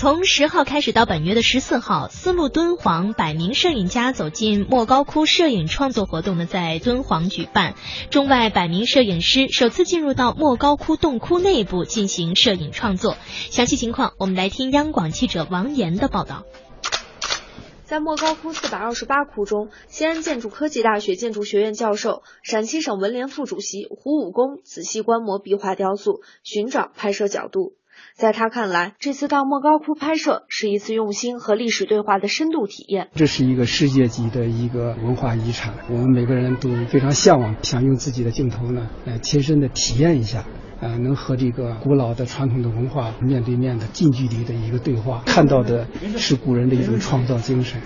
从10号开始到本月的14号，丝路敦煌100名摄影家走进莫高窟摄影创作活动呢在敦煌举办，中外100名摄影师首次进入到莫高窟洞窟内部进行摄影创作。详细情况我们来听央广记者王岩的报道。在莫高窟428窟中，西安建筑科技大学建筑学院教授、陕西省文联副主席胡武功仔细观摩壁画雕塑，寻找拍摄角度。在他看来，这次到莫高窟拍摄是一次用心和历史对话的深度体验。这是一个世界级的一个文化遗产，我们每个人都非常向往，想用自己的镜头呢，亲身的体验一下，能和这个古老的传统的文化面对面的近距离的一个对话，看到的是古人的一种创造精神，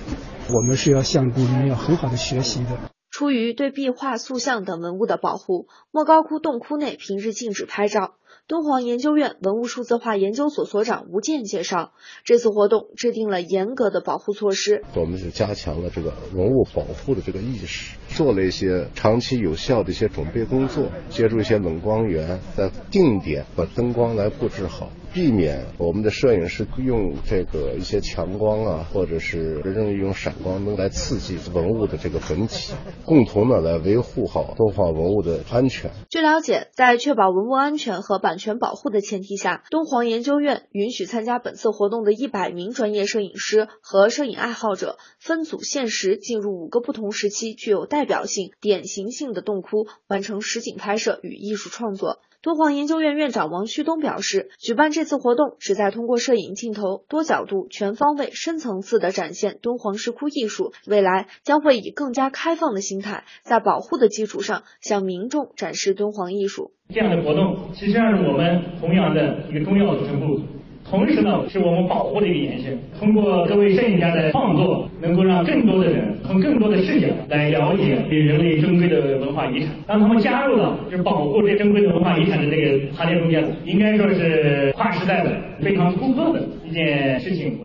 我们是要向古人要很好的学习的。出于对壁画、塑像等文物的保护，莫高窟洞窟内平日禁止拍照。敦煌研究院文物数字化研究所所长吴健介绍，这次活动制定了严格的保护措施。我们是加强了这个文物保护的这个意识，做了一些长期有效的一些准备工作，借助一些冷光源，在定点把灯光来布置好，避免我们的摄影师用这个一些强光啊，或者是任意用闪光灯来刺激文物的这个本体，共同的来维护好敦煌文物的安全。据了解，在确保文物安全和版权保护的前提下，敦煌研究院允许参加本次活动的100名专业摄影师和摄影爱好者分组限时进入5个不同时期具有代表性、典型性的洞窟，完成实景拍摄与艺术创作。敦煌研究院院长王旭东表示，举办这次活动旨在通过摄影镜头多角度、全方位、深层次地展现敦煌石窟艺术，未来将会以更加开放的心态，在保护的基础上向民众展示敦煌艺术。这样的活动其实上是我们弘扬的一个重要的成果，同时呢是我们保护的一个延伸。通过各位摄影家的创作，能够让更多的人从更多的视角来了解对人类珍贵的文化遗产，让他们加入了就是保护这珍贵的文化遗产的这个行列中间，应该说是跨时代的、非常突破的一件事情。